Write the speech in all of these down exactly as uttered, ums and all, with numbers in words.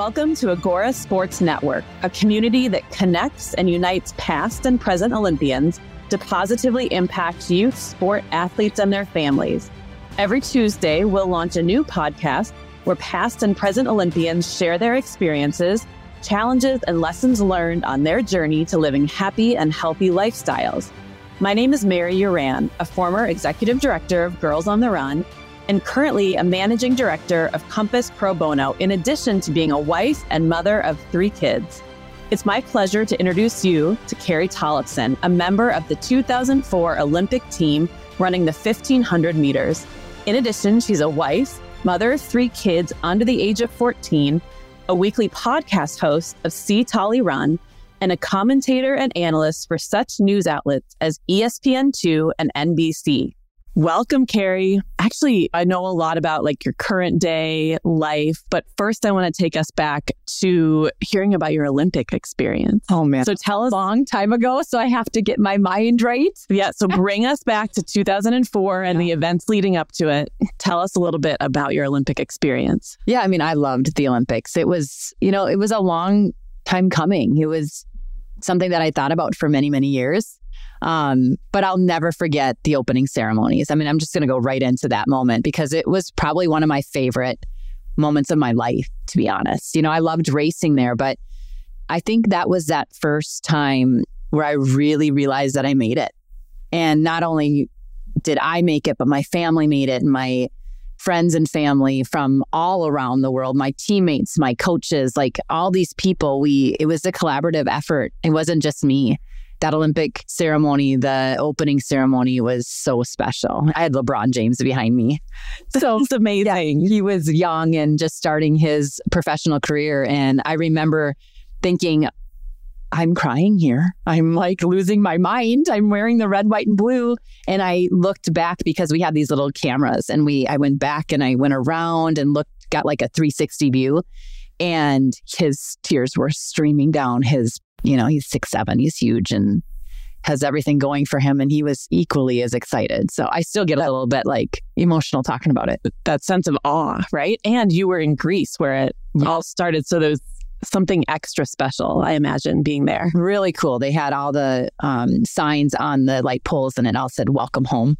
Welcome to Agora Sports Network, a community that connects and unites past and present Olympians to positively impact youth, sport, athletes, and their families. Every Tuesday, we'll launch a new podcast where past and present Olympians share their experiences, challenges, and lessons learned on their journey to living happy and healthy lifestyles. My name is Mary Uran, a former executive director of Girls on the Run, and currently a managing director of Compass Pro Bono, in addition to being a wife and mother of three kids. It's my pleasure to introduce you to Carrie Tollefson, a member of the two thousand four Olympic team running the fifteen hundred meters. In addition, she's a wife, mother of three kids under the age of fourteen, a weekly podcast host of See Tally Run, and a commentator and analyst for such news outlets as E S P N two and N B C. Welcome, Carrie. Actually, I know a lot about like your current day life, but first I want to take us back to hearing about your Olympic experience. Oh, man. So tell us, a long time ago, so I have to get my mind right. Yeah, so bring us back to two thousand four and yeah. the events leading up to it. Tell us a little bit about your Olympic experience. Yeah, I mean, I loved the Olympics. It was, you know, it was a long time coming. It was something that I thought about for many, many years. Um, but I'll never forget the opening ceremonies. I mean, I'm just going to go right into that moment because it was probably one of my favorite moments of my life, to be honest. You know, I loved racing there, but I think that was that first time where I really realized that I made it. And not only did I make it, but my family made it, and my friends and family from all around the world, my teammates, my coaches, like all these people, we, it was a collaborative effort. It wasn't just me. That Olympic ceremony, the opening ceremony, was so special. I had LeBron James behind me. So it's amazing. Yeah, he was young and just starting his professional career. And I remember thinking, I'm crying here. I'm like losing my mind. I'm wearing the red, white, and blue. And I looked back because we had these little cameras, and we I went back and I went around and looked, got like a three sixty view. And his tears were streaming down his You know, he's six seven, he's huge and has everything going for him. And he was equally as excited. So I still get a little bit like emotional talking about it. That sense of awe, right? And you were in Greece where it yeah. all started. So there's something extra special, I imagine, being there. Really cool. They had all the um, signs on the light poles, and it all said, "Welcome home,"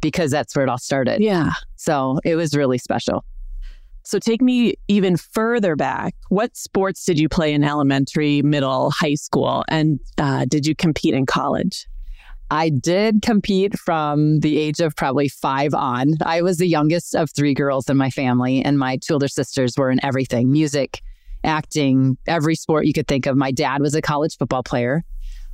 because that's where it all started. Yeah. So it was really special. So take me even further back. What sports did you play in elementary, middle, high school? And uh, did you compete in college? I did compete from the age of probably five on. I was the youngest of three girls in my family, and my two older sisters were in everything: music, acting, every sport you could think of. My dad was a college football player.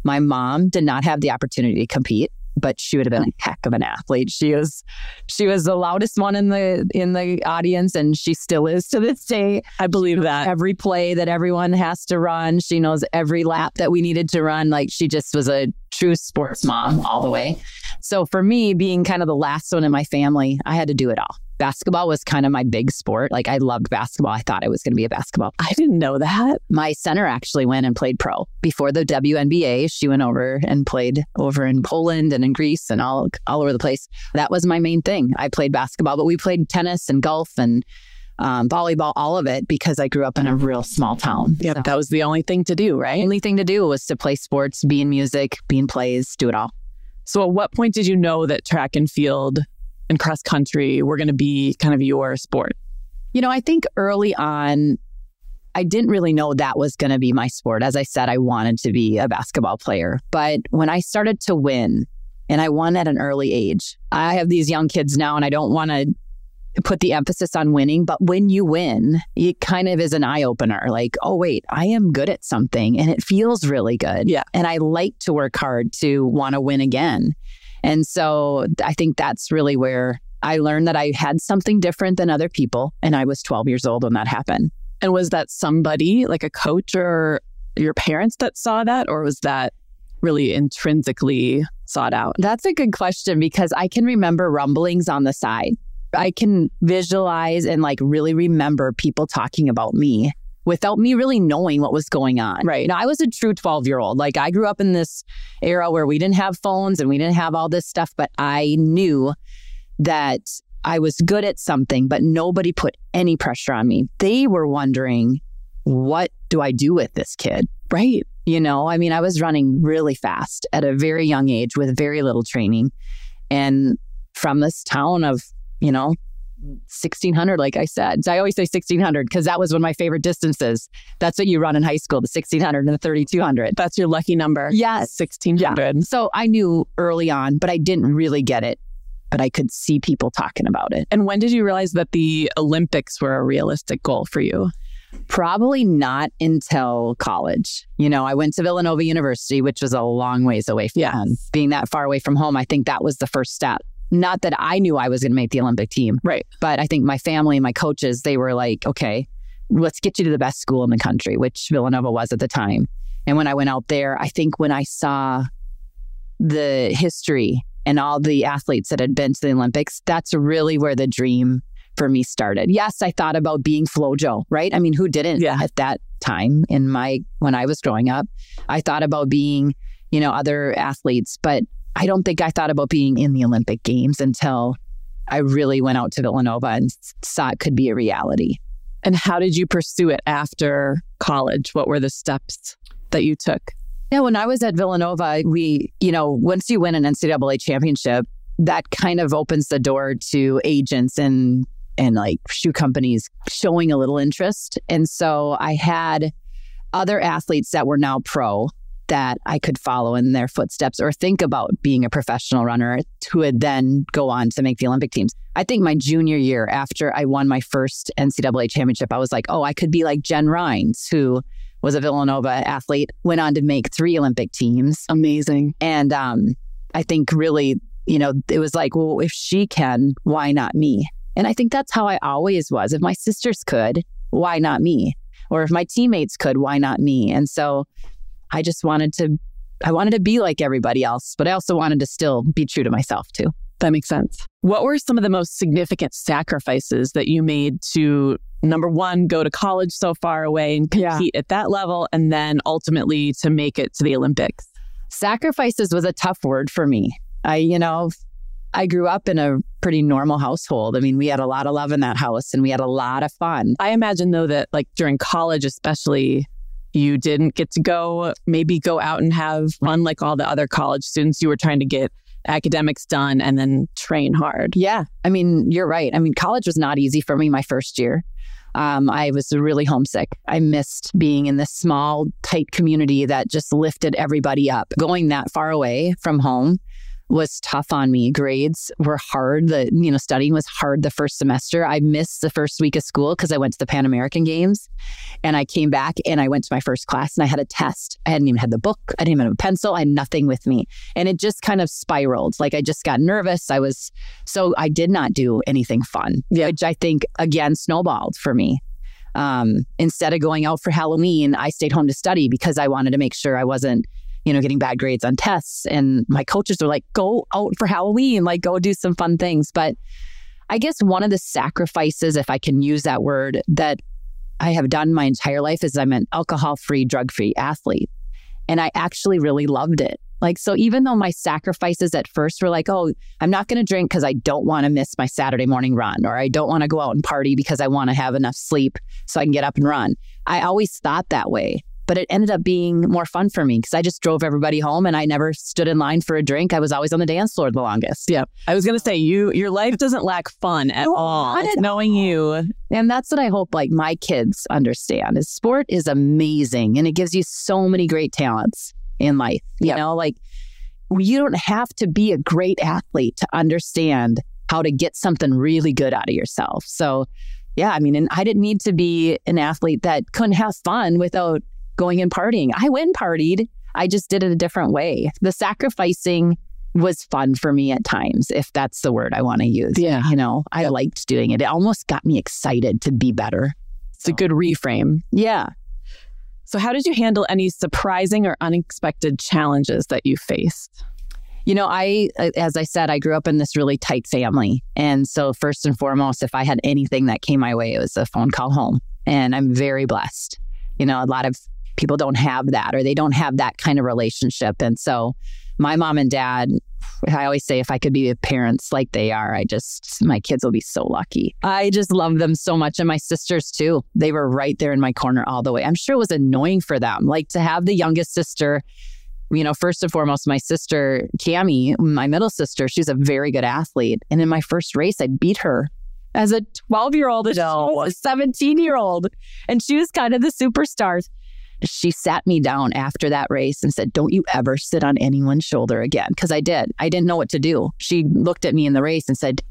My mom did not have the opportunity to compete, but she would have been a heck of an athlete. She was, she was the loudest one in the in the audience, and she still is to this day. I believe that. Every play that everyone has to run, she knows every lap that we needed to run. Like, she just was a true sports mom all the way. So for me, being kind of the last one in my family, I had to do it all. Basketball was kind of my big sport. Like, I loved basketball. I thought I was going to be a basketball player. I didn't know that. My center actually went and played pro. Before the W N B A, she went over and played over in Poland and in Greece and all, all over the place. That was my main thing. I played basketball, but we played tennis and golf and um, volleyball, all of it, because I grew up in a real small town. Yep, so that was the only thing to do, right? Only thing to do was to play sports, be in music, be in plays, do it all. So at what point did you know that track and field and cross country were going to be kind of your sport? You know, I think early on, I didn't really know that was going to be my sport. As I said, I wanted to be a basketball player. But when I started to win, and I won at an early age, I have these young kids now, and I don't want to put the emphasis on winning. But when you win, it kind of is an eye opener. Like, oh, wait, I am good at something, and it feels really good. Yeah. And I like to work hard to want to win again. And so I think that's really where I learned that I had something different than other people. And I was twelve years old when that happened. And was that somebody like a coach or your parents that saw that? Or was that really intrinsically sought out? That's a good question, because I can remember rumblings on the side. I can visualize and like really remember people talking about me without me really knowing what was going on. Right. You know, I was a true twelve-year-old. Like, I grew up in this era where we didn't have phones and we didn't have all this stuff, but I knew that I was good at something, but nobody put any pressure on me. They were wondering what do I do with this kid? Right. You know, I mean, I was running really fast at a very young age with very little training. And from this town of, you know, sixteen hundred, like I said, so I always say sixteen hundred because that was one of my favorite distances. That's what you run in high school, the sixteen hundred and the thirty-two hundred. That's your lucky number. Yes. sixteen hundred. Yeah. So I knew early on, but I didn't really get it. But I could see people talking about it. And when did you realize that the Olympics were a realistic goal for you? Probably not until college. You know, I went to Villanova University, which was a long ways away from yes. home. Being that far away from home, I think that was the first step. Not that I knew I was going to make the Olympic team. Right. But I think my family and my coaches, they were like, okay, let's get you to the best school in the country, which Villanova was at the time. And when I went out there, I think when I saw the history and all the athletes that had been to the Olympics, that's really where the dream for me started. Yes, I thought about being Flo Jo, right? I mean, who didn't yeah. at that time in my when I was growing up? I thought about being, you know, other athletes, but I don't think I thought about being in the Olympic Games until I really went out to Villanova and saw it could be a reality. And how did you pursue it after college? What were the steps that you took? Yeah, when I was at Villanova, we, you know, once you win an N C double A championship, that kind of opens the door to agents and and like shoe companies showing a little interest. And so I had other athletes that were now pro that I could follow in their footsteps or think about being a professional runner who would then go on to make the Olympic teams. I think my junior year after I won my first N C double A championship, I was like, oh, I could be like Jen Rines, who was a Villanova athlete, went on to make three Olympic teams. Amazing. And um, I think really, you know, it was like, well, if she can, why not me? And I think that's how I always was. If my sisters could, why not me? Or if my teammates could, why not me? And so I just wanted to, I wanted to be like everybody else, but I also wanted to still be true to myself too. That makes sense. What were some of the most significant sacrifices that you made to, number one, go to college so far away and compete yeah. at that level, and then ultimately to make it to the Olympics? Sacrifices was a tough word for me. I, you know, I grew up in a pretty normal household. I mean, we had a lot of love in that house and we had a lot of fun. I imagine, though, that like during college, especially, you didn't get to go, maybe go out and have fun like all the other college students. You were trying to get academics done and then train hard. Yeah. I mean, you're right. I mean, college was not easy for me my first year. Um, I was really homesick. I missed being in this small, tight community that just lifted everybody up. Going that far away from home was tough on me. Grades were hard. The, you know, studying was hard the first semester. I missed the first week of school because I went to the Pan American Games, and I came back and I went to my first class and I had a test. I hadn't even had the book. I didn't even have a pencil. I had nothing with me. And it just kind of spiraled. Like I just got nervous. I was, so I did not do anything fun, yeah. which I think again snowballed for me. Um, instead of going out for Halloween, I stayed home to study because I wanted to make sure I wasn't, you know, getting bad grades on tests. And my coaches were like, go out for Halloween, like go do some fun things. But I guess one of the sacrifices, if I can use that word, that I have done my entire life is I'm an alcohol-free, drug-free athlete. And I actually really loved it. Like, so even though my sacrifices at first were like, oh, I'm not going to drink because I don't want to miss my Saturday morning run, or I don't want to go out and party because I want to have enough sleep so I can get up and run. I always thought that way. But it ended up being more fun for me because I just drove everybody home and I never stood in line for a drink. I was always on the dance floor the longest. Yeah. I was going to say, you, your life doesn't lack fun at no, all. It's knowing all. You. And that's what I hope like my kids understand is sport is amazing and it gives you so many great talents in life. You yep. know, like you don't have to be a great athlete to understand how to get something really good out of yourself. So yeah, I mean, and I didn't need to be an athlete that couldn't have fun without going and partying. I went and partied. I just did it a different way. The sacrificing was fun for me at times, if that's the word I want to use. Yeah. You know, I yeah. liked doing it. It almost got me excited to be better. It's so. A good reframe. Yeah. So how did you handle any surprising or unexpected challenges that you faced? You know, I, as I said, I grew up in this really tight family. And so first and foremost, if I had anything that came my way, it was a phone call home. And I'm very blessed. You know, a lot of people don't have that, or they don't have that kind of relationship. And so my mom and dad, I always say, if I could be parents like they are, I just, my kids will be so lucky. I just love them so much. And my sisters too. They were right there in my corner all the way. I'm sure it was annoying for them. Like to have the youngest sister, you know, first and foremost, my sister, Cammie, my middle sister, she's a very good athlete. And in my first race, I beat her as a twelve-year-old, a seventeen-year-old. And she was kind of the superstar. She sat me down after that race and said, don't you ever sit on anyone's shoulder again. Because I did. I didn't know what to do. She looked at me in the race and said,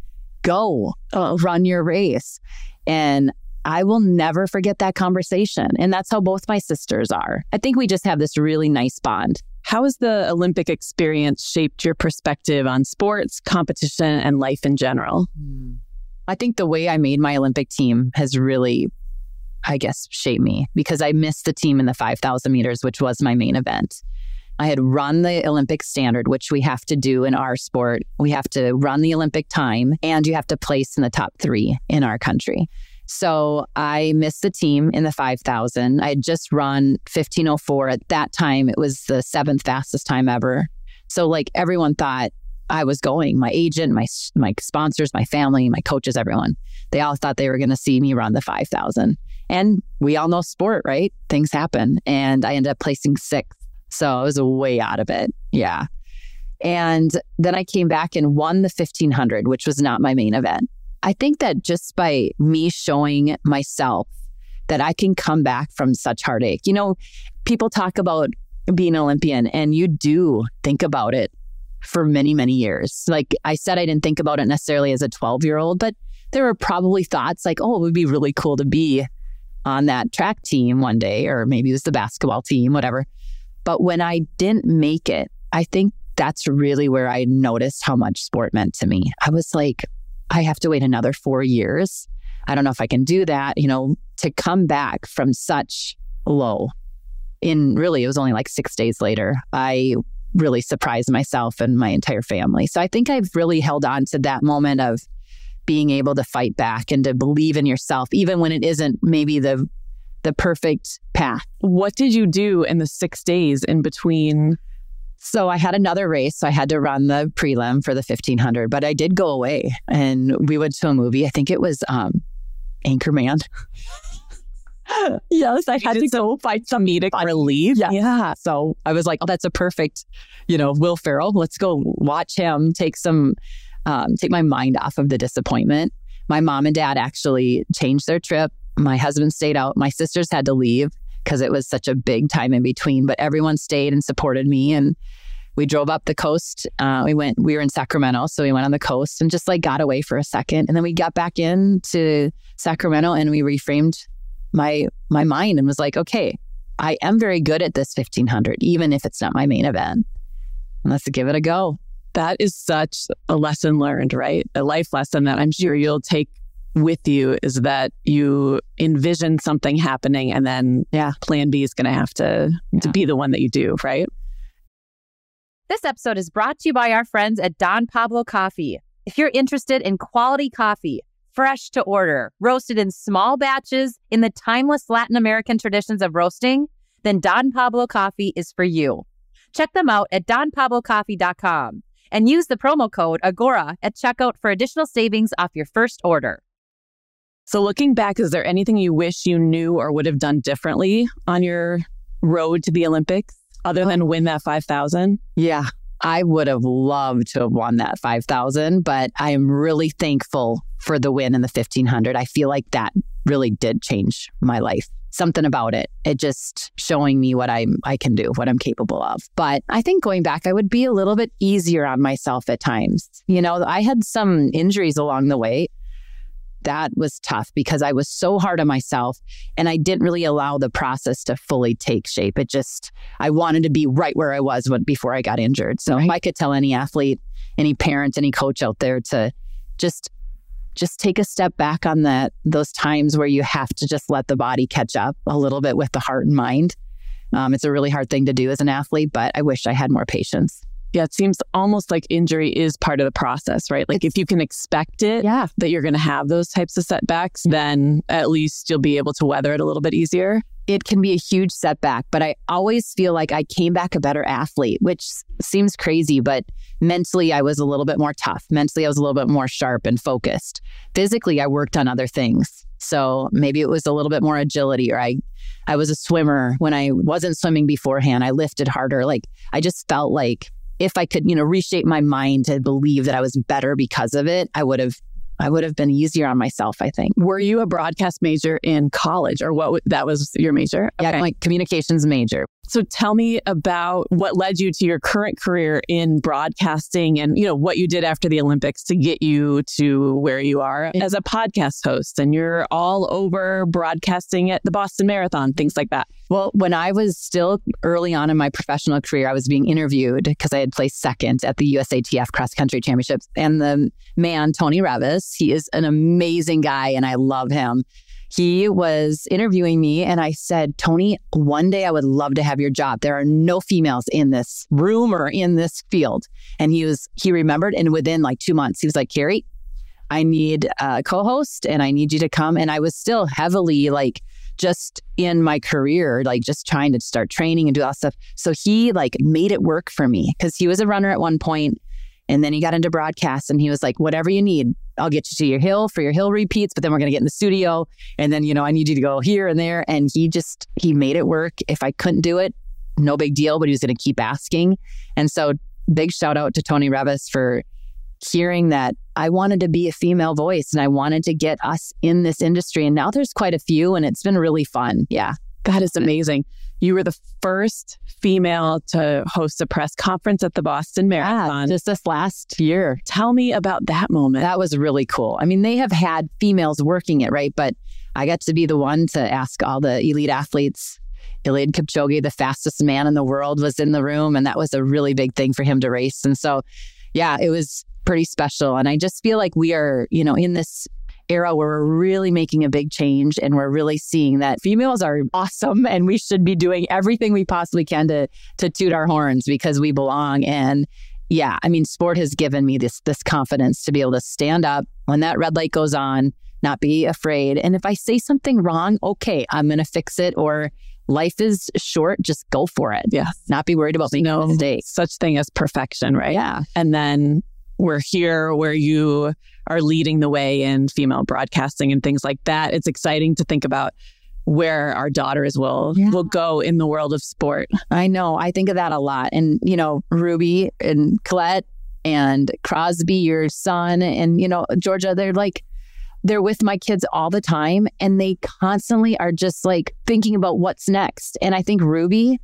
go uh, run your race. And I will never forget that conversation. And that's how both my sisters are. I think we just have this really nice bond. How has the Olympic experience shaped your perspective on sports, competition, and life in general? I think the way I made my Olympic team has really, I guess, shaped me, because I missed the team in the five thousand meters, which was my main event. I had run the Olympic standard, which we have to do in our sport. We have to run the Olympic time, and you have to place in the top three in our country. So I missed the team in the five thousand. I had just run fifteen oh four. At that time, it was the seventh fastest time ever. So like everyone thought I was going, my agent, my my sponsors, my family, my coaches, everyone. They all thought they were going to see me run the five thousand. And we all know sport, right? Things happen. And I ended up placing sixth. So I was way out of it. Yeah. And then I came back and won the fifteen hundred, which was not my main event. I think that just by me showing myself that I can come back from such heartache, you know, people talk about being an Olympian, and you do think about it for many, many years. Like I said, I didn't think about it necessarily as a twelve-year-old, but there were probably thoughts like, oh, it would be really cool to be on that track team one day, or maybe it was the basketball team, whatever. But when I didn't make it, I think that's really where I noticed how much sport meant to me. I was like, I have to wait another four years. I don't know if I can do that, you know, to come back from such low. In really, it was only like six days later, I really surprised myself and my entire family. So I think I've really held on to that moment of being able to fight back and to believe in yourself, even when it isn't maybe the the perfect path. What did you do in the six days in between? So I had another race. So I had to run the prelim for the fifteen hundred, but I did go away and we went to a movie. I think it was um, Anchorman. Yes, I you had to go find some comedic relief. Yeah. yeah. So I was like, oh, that's a perfect, you know, Will Ferrell. Let's go watch him, take some, um, take my mind off of the disappointment. My mom and dad actually changed their trip. My husband stayed out. My sisters had to leave, because it was such a big time in between, but everyone stayed and supported me. And we drove up the coast. Uh, we went, we were in Sacramento. So we went on the coast and just like got away for a second. And then we got back into Sacramento and we reframed my, my mind and was like, okay, I am very good at this fifteen hundred, even if it's not my main event. Let's give it a go. That is such a lesson learned, right? A life lesson that I'm sure you'll take with you, is that you envision something happening and then yeah, plan B is going to have to yeah. to be the one that you do, right? This episode is brought to you by our friends at Don Pablo Coffee. If you're interested in quality coffee, fresh to order, roasted in small batches in the timeless Latin American traditions of roasting, then Don Pablo Coffee is for you. Check them out at don pablo coffee dot com and use the promo code Agora at checkout for additional savings off your first order. So looking back, is there anything you wish you knew or would have done differently on your road to the Olympics other than win that five thousand? Yeah, I would have loved to have won that five thousand, but I am really thankful for the win in the fifteen hundred. I feel like that really did change my life. Something about it. It just showing me what I I can do, what I'm capable of. But I think going back, I would be a little bit easier on myself at times. You know, I had some injuries along the way. That was tough because I was so hard on myself and I didn't really allow the process to fully take shape. It just, I wanted to be right where I was when, before I got injured. So right. If I could tell any athlete, any parent, any coach out there to just just take a step back on that, those times where you have to just let the body catch up a little bit with the heart and mind. Um, it's a really hard thing to do as an athlete, but I wish I had more patience. Yeah, it seems almost like injury is part of the process, right? Like it's, if you can expect it, yeah. that you're going to have those types of setbacks, then at least you'll be able to weather it a little bit easier. it can be a huge setback, but I always feel like I came back a better athlete, which seems crazy, but mentally I was a little bit more tough. Mentally, I was a little bit more sharp and focused. Physically, I worked on other things. So maybe it was a little bit more agility, or I, I was a swimmer when I wasn't swimming beforehand. I lifted harder. Like I just felt like if I could, you know, reshape my mind to believe that I was better because of it, I would have I would have been easier on myself, I think. Were you a broadcast major in college, or what? W- that was your major? Okay. Yeah, like communications major. So tell me about what led you to your current career in broadcasting, and you know what you did after the Olympics to get you to where you are as a podcast host, and you're all over broadcasting at the Boston Marathon, things like that. Well, when I was still early on in my professional career, I was being interviewed because I had placed second at the U S A T F Cross Country Championships. And the man, Tony Revis, he is an amazing guy and I love him. He was interviewing me and I said, Tony, one day I would love to have your job. There are no females in this room or in this field. And he was, he remembered. And within like two months, he was like, Carrie, I need a co-host and I need you to come. And I was still heavily like, just in my career, like just trying to start training and do all stuff. So he like made it work for me because he was a runner at one point and then he got into broadcast and he was like, whatever you need, I'll get you to your hill for your hill repeats, but then we're going to get in the studio. And then, you know, I need you to go here and there. And he just, he made it work. If I couldn't do it, no big deal, but he was going to keep asking. And so big shout out to Tony Revis for hearing that I wanted to be a female voice and I wanted to get us in this industry. And now there's quite a few and it's been really fun. Yeah. That is amazing. You were the first female to host a press conference at the Boston Marathon. Yeah, just this last year. Tell me about that moment. That was really cool. I mean, they have had females working it, right? But I got to be the one to ask all the elite athletes. Eliud Kipchoge, the fastest man in the world, was in the room. And that was a really big thing for him to race. And so, yeah, it was pretty special. And I just feel like we are, you know, in this era where we're really making a big change and we're really seeing that females are awesome and we should be doing everything we possibly can to to toot our horns because we belong. And yeah, I mean, sport has given me this this confidence to be able to stand up when that red light goes on, not be afraid. And if I say something wrong, okay, I'm going to fix it, or life is short, just go for it. Yeah. Not be worried about making no mistakes. Such thing as perfection, right? Yeah. And then we're here where you are leading the way in female broadcasting and things like that. It's exciting to think about where our daughters will yeah. will go in the world of sport. I know. I think of that a lot. And, you know, Ruby and Colette and Crosby, your son, and, you know, Georgia, they're like, they're with my kids all the time. And they constantly are just like thinking about what's next. And I think Ruby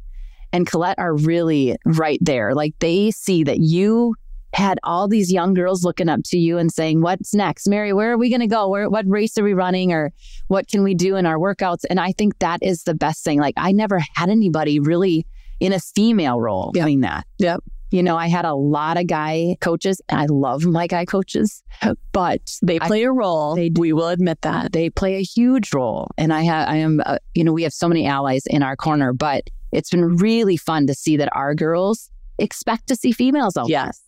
and Colette are really right there. Like they see that you had all these young girls looking up to you and saying, what's next? Mary, where are we going to go? Where, what race are we running? Or what can we do in our workouts? And I think that is the best thing. Like I never had anybody really in a female role yep. doing that. Yep. You know, I had a lot of guy coaches and I love my guy coaches, but they play I, a role. They do. We will admit that. They play a huge role. And I have, I am, uh, you know, we have so many allies in our corner, but it's been really fun to see that our girls expect to see females. All yes.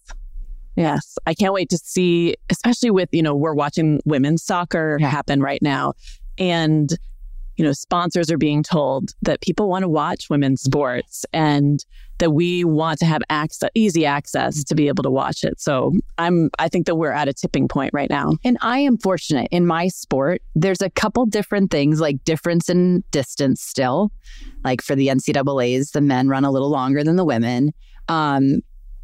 Yes. I can't wait to see, especially with, you know, we're watching women's soccer yeah. happen right now. And, you know, sponsors are being told that people want to watch women's sports and that we want to have access, easy access to be able to watch it. So I'm, I think that we're at a tipping point right now. And I am fortunate in my sport. There's a couple different things like difference in distance still. Like for the N C double A's, the men run a little longer than the women. Um,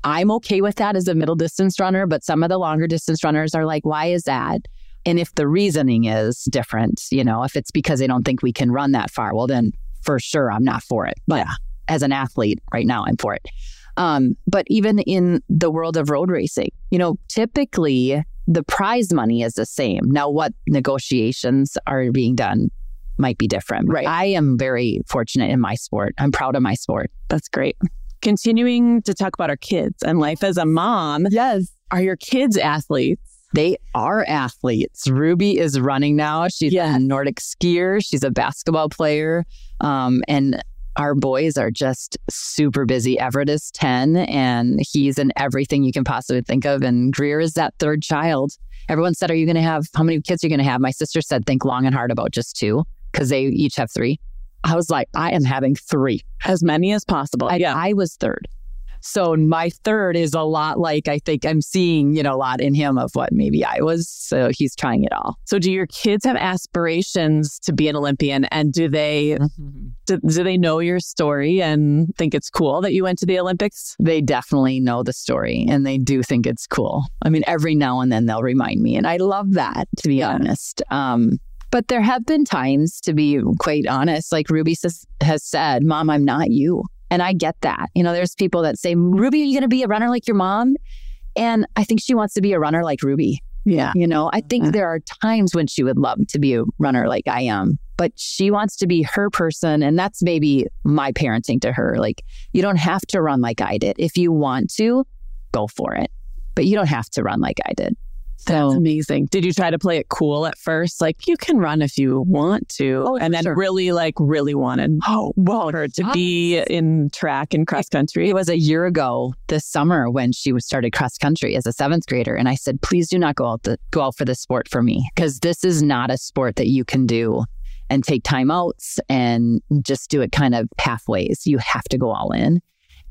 I'm okay with that as a middle distance runner, but some of the longer distance runners are like, why is that? And if the reasoning is different, you know, if it's because they don't think we can run that far, well, then for sure, I'm not for it. But yeah. as an athlete right now, I'm for it. Um, but even in the world of road racing, you know, typically the prize money is the same. Now, what negotiations are being done might be different. Right. I am very fortunate in my sport. I'm proud of my sport. That's great. Continuing to talk about our kids and life as a mom. Yes. Are your kids athletes? They are athletes. Ruby is running now. She's yes. a Nordic skier. She's a basketball player. Um, and our boys are just super busy. Everett is ten and he's in everything you can possibly think of. And Greer is that third child. Everyone said, are you going to have, how many kids are you going to have? My sister said, think long and hard about just two because they each have three. I was like, I am having three, as many as possible. I, yeah. I was third. So my third is a lot like, I think I'm seeing, you know, a lot in him of what maybe I was. So he's trying it all. So do your kids have aspirations to be an Olympian? And do they mm-hmm. do, do they know your story and think it's cool that you went to the Olympics? They definitely know the story and they do think it's cool. I mean, every now and then they'll remind me. And I love that, to be yeah. honest. Um, but there have been times, to be quite honest, like Ruby has said, Mom, I'm not you. And I get that. You know, there's people that say, Ruby, are you going to be a runner like your mom? And I think she wants to be a runner like Ruby. Yeah. You know, I think yeah. there are times when she would love to be a runner like I am, but she wants to be her person. And that's maybe my parenting to her. Like, you don't have to run like I did. If you want to, go for it. But you don't have to run like I did. So, that's amazing. Did you try to play it cool at first? Like, you can run if you want to. Oh, and then sure. really, like, really wanted oh, well, her to nice. be in track and cross country. It was a year ago this summer when she started cross country as a seventh grader. And I said, please do not go out, the, go out for this sport for me, because this is not a sport that you can do and take timeouts and just do it kind of halfways. You have to go all in.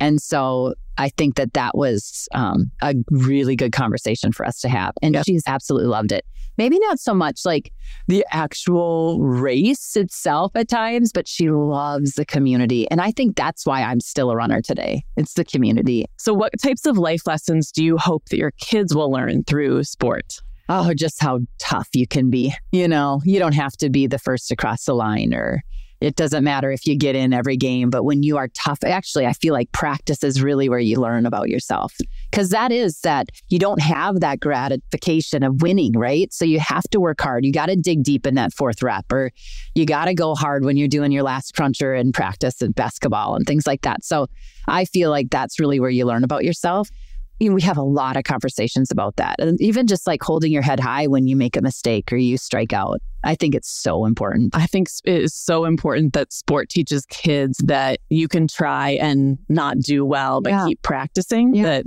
And so I think that that was um, a really good conversation for us to have. And yep. she's absolutely loved it. Maybe not so much like the actual race itself at times, but she loves the community. And I think that's why I'm still a runner today. It's the community. So what types of life lessons do you hope that your kids will learn through sport? Oh, just how tough you can be. You know, you don't have to be the first to cross the line, or it doesn't matter if you get in every game, but when you are tough, actually, I feel like practice is really where you learn about yourself, because that is that you don't have that gratification of winning, right? So you have to work hard. You got to dig deep in that fourth rep, or you got to go hard when you're doing your last cruncher and practice and basketball and things like that. So I feel like that's really where you learn about yourself. You know, we have a lot of conversations about that. And even just like holding your head high when you make a mistake or you strike out. I think it's so important. I think it is so important that sport teaches kids that you can try and not do well, but yeah. keep practicing. Yeah. That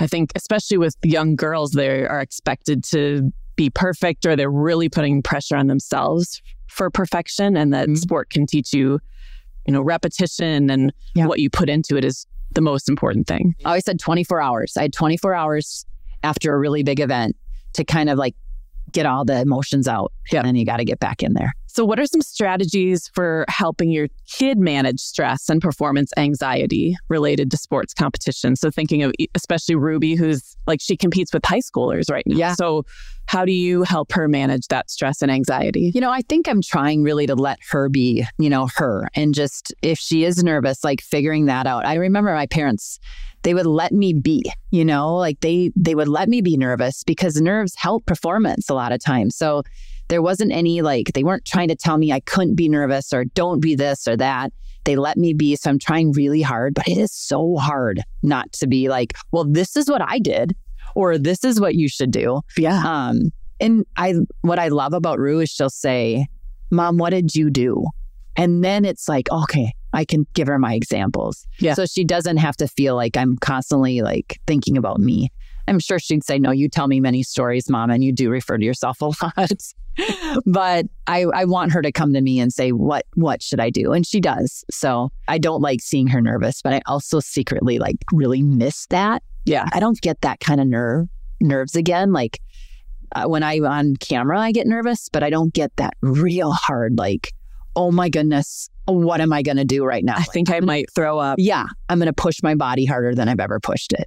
I think, especially with young girls, they are expected to be perfect, or they're really putting pressure on themselves for perfection. And that mm-hmm. sport can teach you, you know, repetition and yeah. what you put into it is the most important thing. I always said twenty-four hours. I had twenty-four hours after a really big event to kind of like get all the emotions out. Yep. And then you got to get back in there. So what are some strategies for helping your kid manage stress and performance anxiety related to sports competition? So thinking of especially Ruby, who's like, she competes with high schoolers right now. Yeah. So how do you help her manage that stress and anxiety? You know, I think I'm trying really to let her be, you know, her, and just if she is nervous, like figuring that out. I remember my parents, they would let me be, you know, like they they would let me be nervous, because nerves help performance a lot of times. So there wasn't any like, they weren't trying to tell me I couldn't be nervous or don't be this or that. They let me be. So I'm trying really hard, but it is so hard not to be like, well, this is what I did, or this is what you should do. Yeah. Um, and I, what I love about Rue is she'll say, Mom, what did you do? And then it's like, okay, I can give her my examples. Yeah. So she doesn't have to feel like I'm constantly like thinking about me. I'm sure she'd say, no, you tell me many stories, Mom, and you do refer to yourself a lot. But I, I want her to come to me and say, what what should I do? And she does. So I don't like seeing her nervous, but I also secretly like really miss that. Yeah. I don't get that kind of nerve nerves again. Like uh, when I'm on camera, I get nervous, but I don't get that real hard like, oh my goodness, what am I going to do right now? I like, think I might throw up. Yeah. I'm going to push my body harder than I've ever pushed it.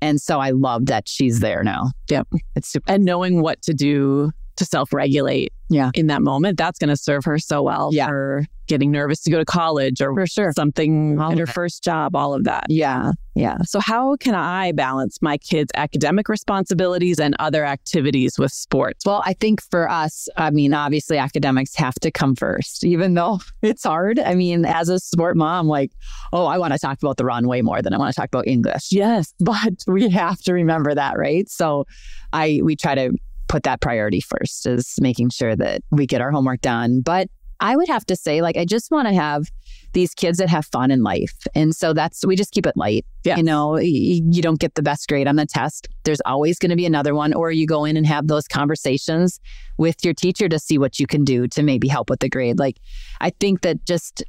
And so I love that she's there now. Yep. It's super. And knowing what to do to self-regulate yeah. in that moment, that's going to serve her so well yeah. for getting nervous to go to college or for sure. something all at her first job, all of that. Yeah. Yeah. So how can I balance my kids' academic responsibilities and other activities with sports? Well, I think for us, I mean, obviously academics have to come first, even though it's hard. I mean, as a sport mom, like, oh, I want to talk about the run way more than I want to talk about English. Yes. But we have to remember that, right? So I we try to put that priority first, is making sure that we get our homework done. But I would have to say, like, I just want to have these kids that have fun in life. And so that's, we just keep it light. Yeah. You know, you, you don't get the best grade on the test. There's always going to be another one, or you go in and have those conversations with your teacher to see what you can do to maybe help with the grade. Like, I think that just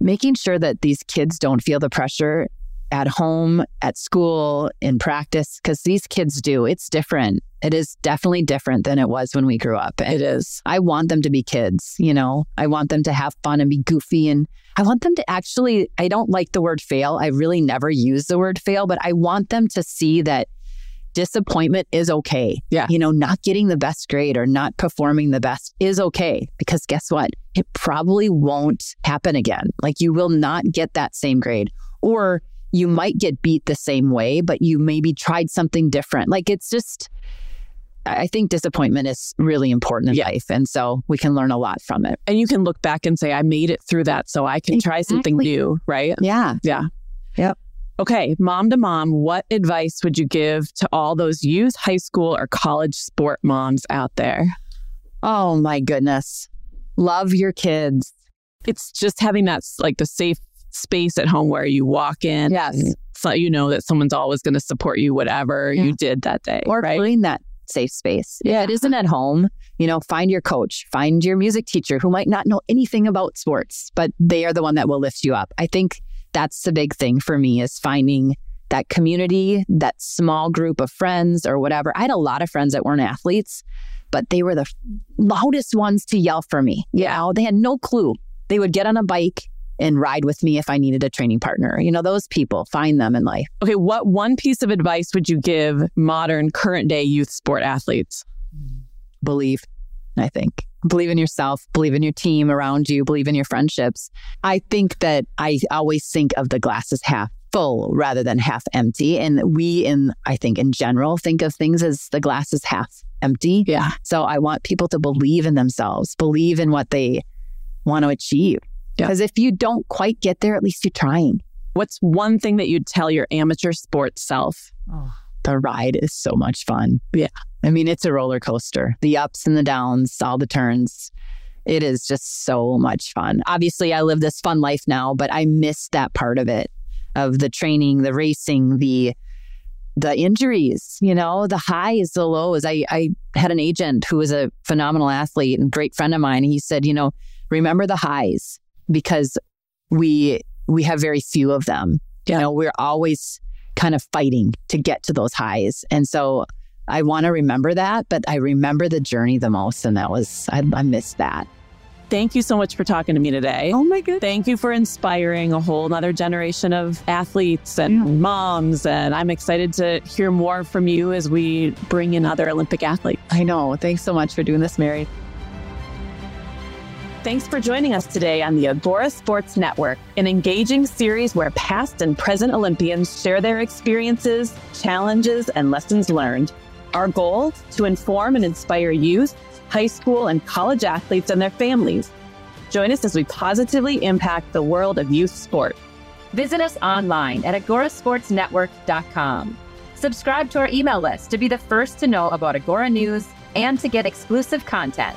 making sure that these kids don't feel the pressure at home, at school, in practice, because these kids do. It's different. It is definitely different than it was when we grew up. And it is. I want them to be kids, you know. I want them to have fun and be goofy. And I want them to actually, I don't like the word fail. I really never use the word fail, but I want them to see that disappointment is okay. Yeah. You know, not getting the best grade or not performing the best is okay. Because guess what? It probably won't happen again. Like, you will not get that same grade, or you might get beat the same way, but you maybe tried something different. Like, it's just, I think disappointment is really important in yeah. life. And so we can learn a lot from it. And you can look back and say, I made it through that, so I can exactly. try something new, right? Yeah. Yeah. Yep. Okay. Mom to mom, what advice would you give to all those youth, high school, or college sport moms out there? Oh my goodness. Love your kids. It's just having that, like, the safe space at home where you walk in. Yes. So you know that someone's always going to support you, whatever yeah. you did that day. Or right? Putting that safe space. Yeah. yeah. It isn't at home. You know, find your coach, find your music teacher who might not know anything about sports, but they are the one that will lift you up. I think that's the big thing for me, is finding that community, that small group of friends or whatever. I had a lot of friends that weren't athletes, but they were the loudest ones to yell for me. You yeah. know, they had no clue. They would get on a bike and ride with me if I needed a training partner. You know, those people, find them in life. Okay, what one piece of advice would you give modern, current day youth sport athletes? Believe, I think. Believe in yourself, believe in your team around you, believe in your friendships. I think that I always think of the glass as half full rather than half empty. And we, in I think in general, think of things as the glass is half empty. Yeah. So I want people to believe in themselves, believe in what they want to achieve. Because yeah. if you don't quite get there, at least you're trying. What's one thing that you'd tell your amateur sports self? Oh, the ride is so much fun. Yeah. I mean, it's a roller coaster. The ups and the downs, all the turns. It is just so much fun. Obviously, I live this fun life now, but I miss that part of it, of the training, the racing, the the injuries, you know, the highs, the lows. I, I had an agent who was a phenomenal athlete and great friend of mine. He said, you know, remember the highs, because we we have very few of them. Yeah. You know, we're always kind of fighting to get to those highs. And so I want to remember that, but I remember the journey the most. And that was, I, I miss that. Thank you so much for talking to me today. Oh my goodness. Thank you for inspiring a whole nother generation of athletes and yeah. moms. And I'm excited to hear more from you as we bring in other Olympic athletes. I know. Thanks so much for doing this, Mary. Thanks for joining us today on the Agora Sports Network, an engaging series where past and present Olympians share their experiences, challenges, and lessons learned. Our goal, to inform and inspire youth, high school, and college athletes and their families. Join us as we positively impact the world of youth sport. Visit us online at agora sports network dot com. Subscribe to our email list to be the first to know about Agora news and to get exclusive content.